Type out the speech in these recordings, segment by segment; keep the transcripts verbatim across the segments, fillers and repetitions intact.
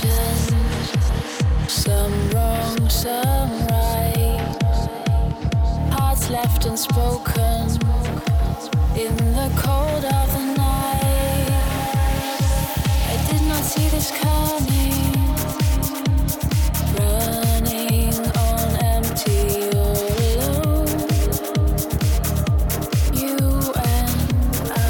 decisions, some wrong, some right, hearts left unspoken in the cold of the night. I did not see this coming, running on empty or alone, you and I.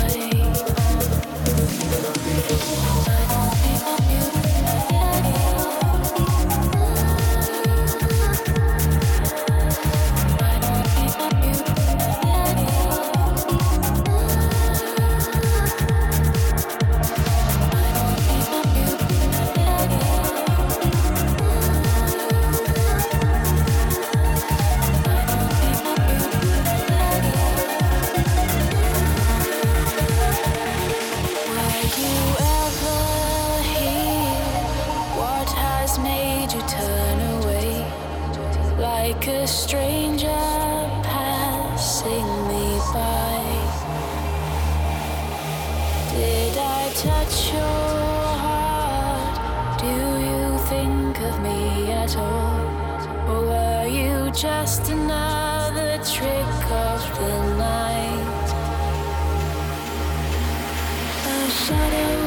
Just another trick of the night. A shadow,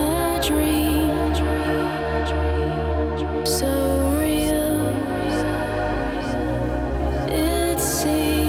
a dream, so real it seems.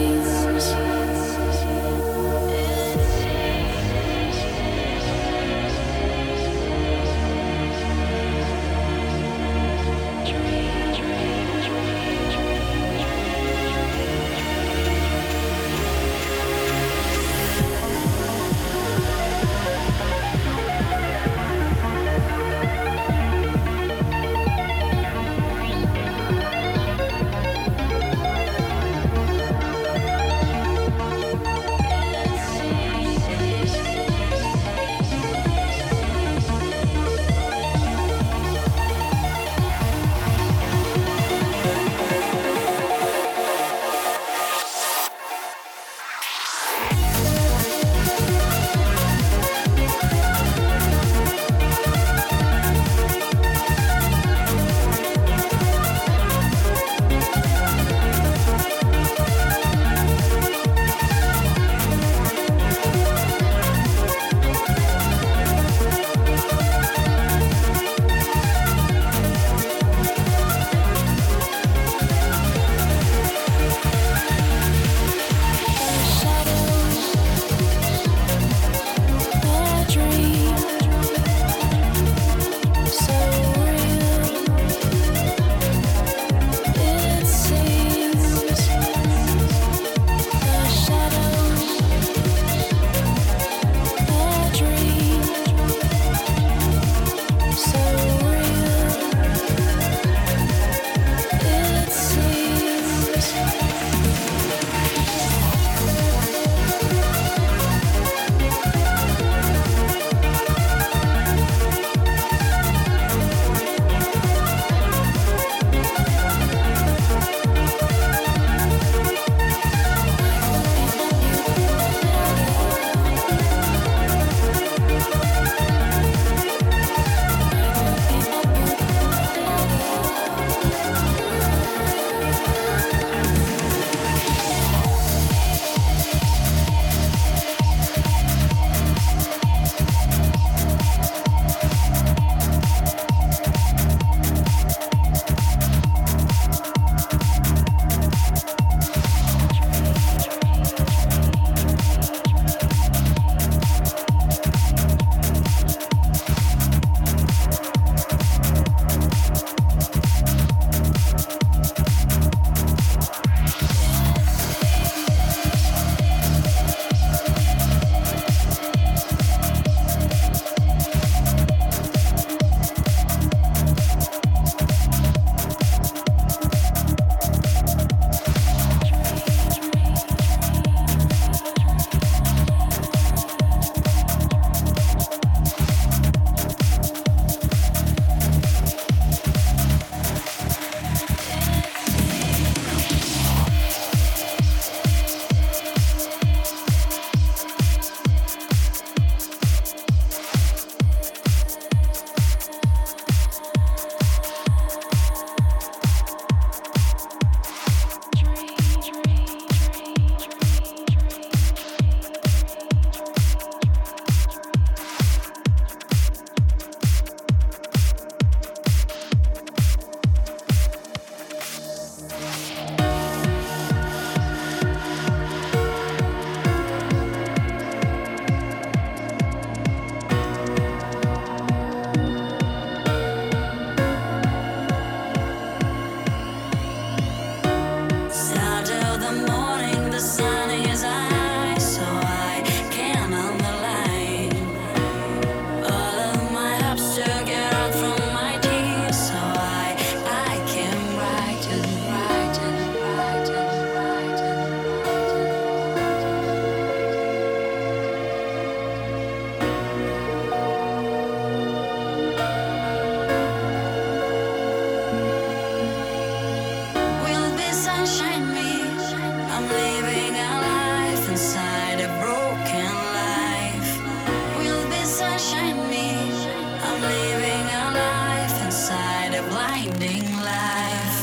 finding life.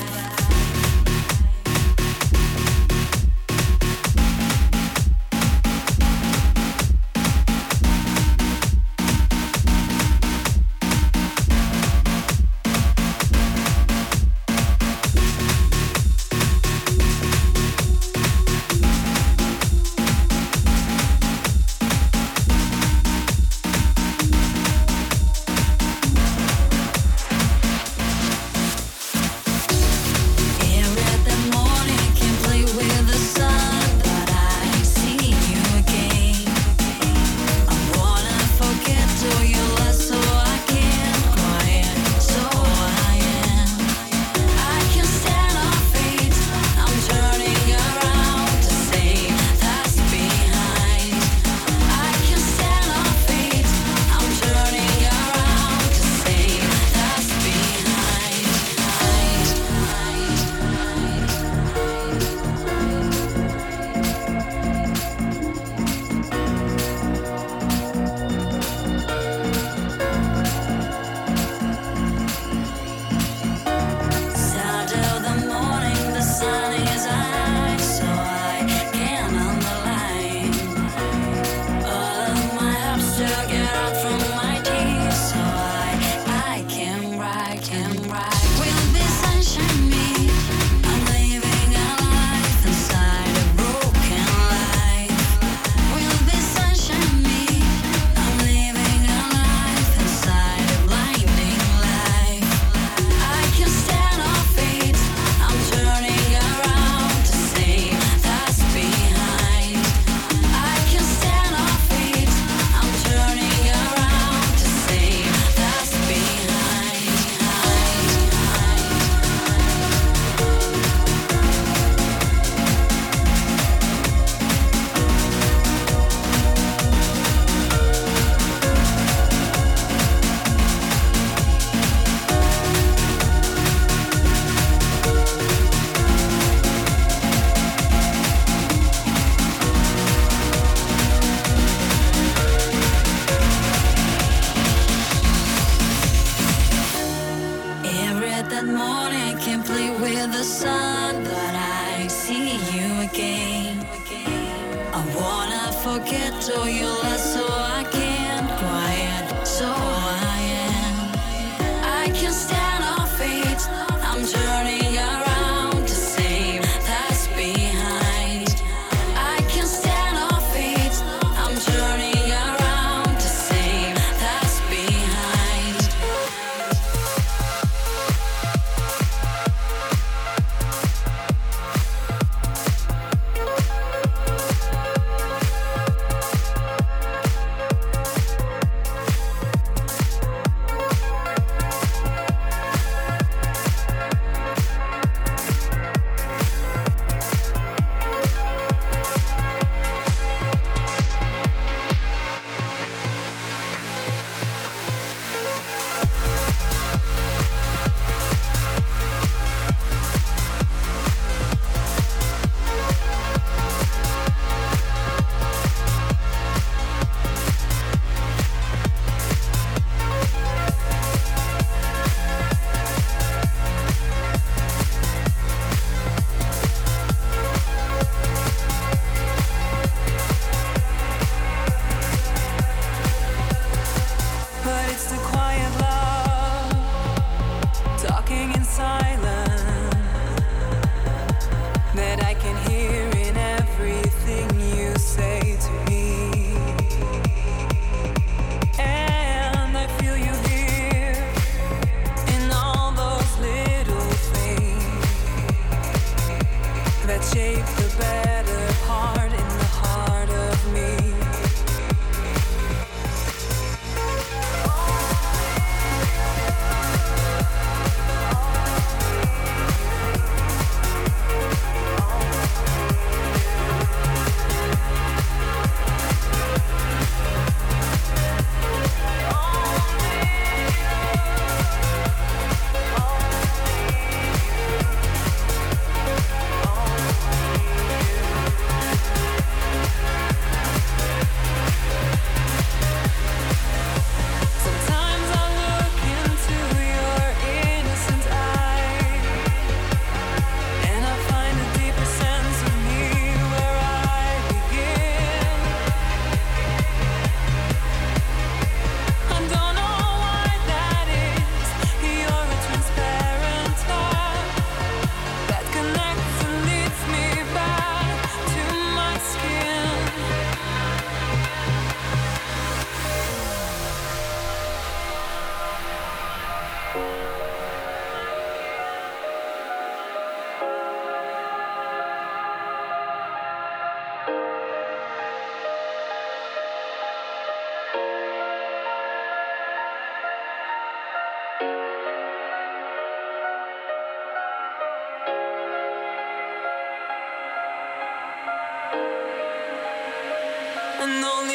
Only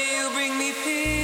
you bring me ease.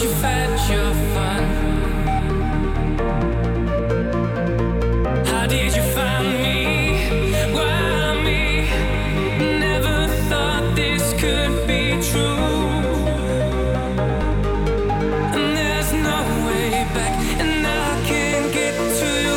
you find your fun? How did you find me? Why me? Never thought this could be true. And there's no way back, and I can't get to you.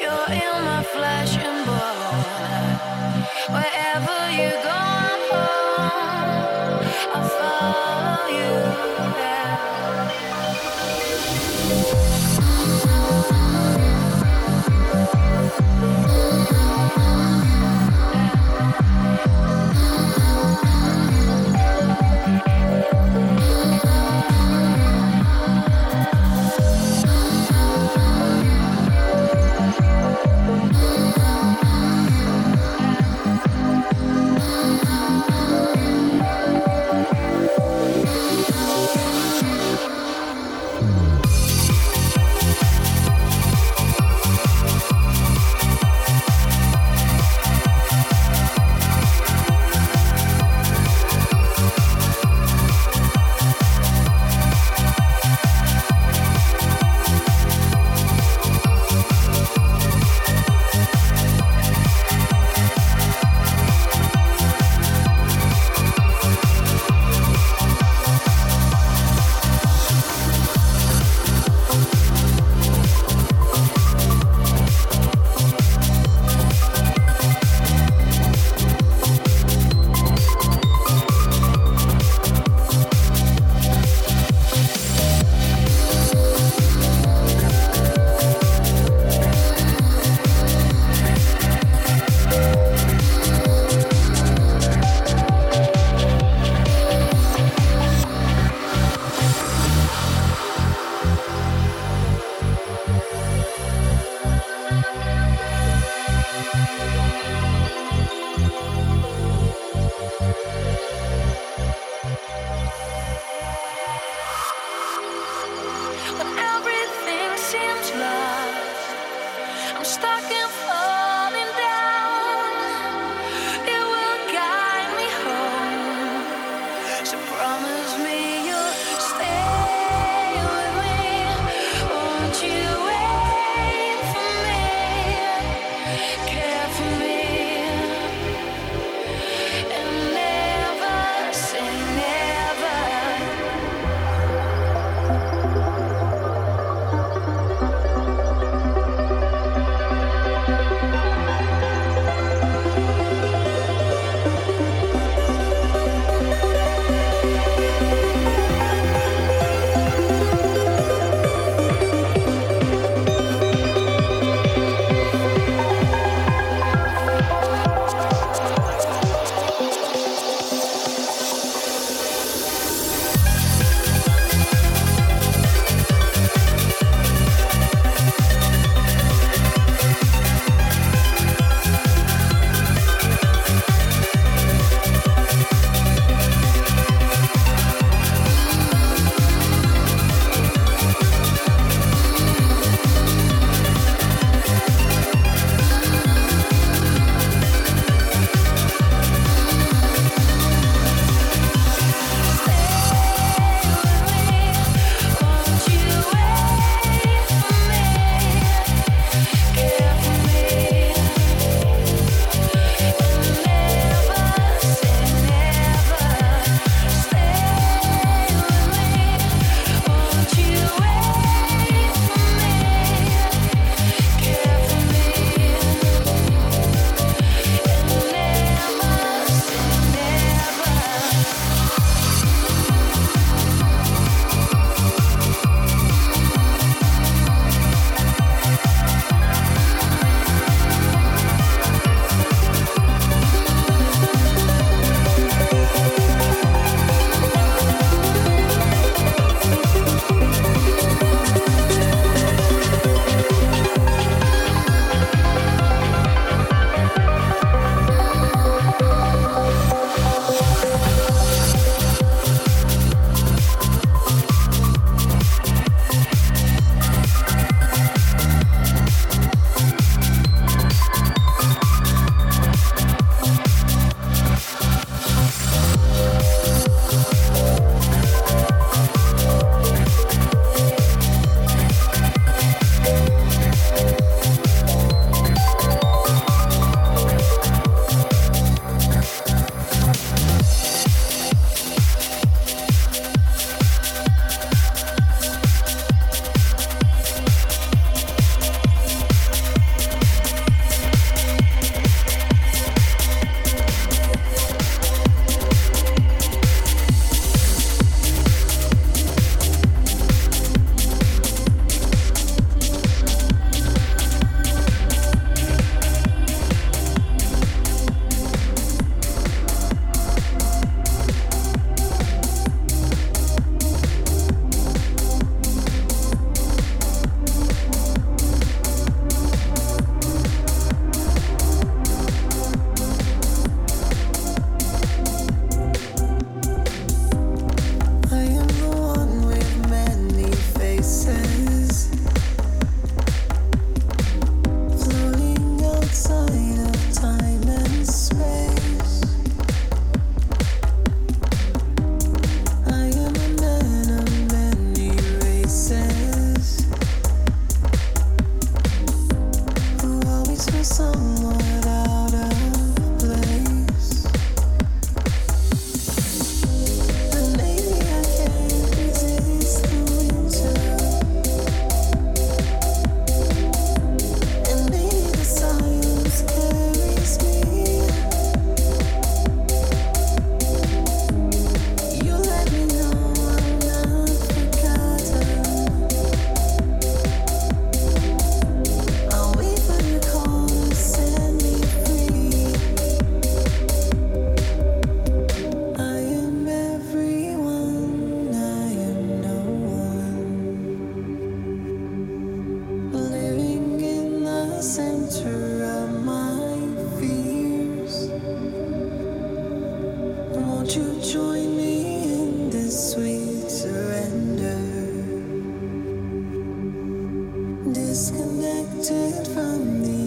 You're in my flesh and bone. Wherever you go, I'm home. I'll follow you. Bye. from me.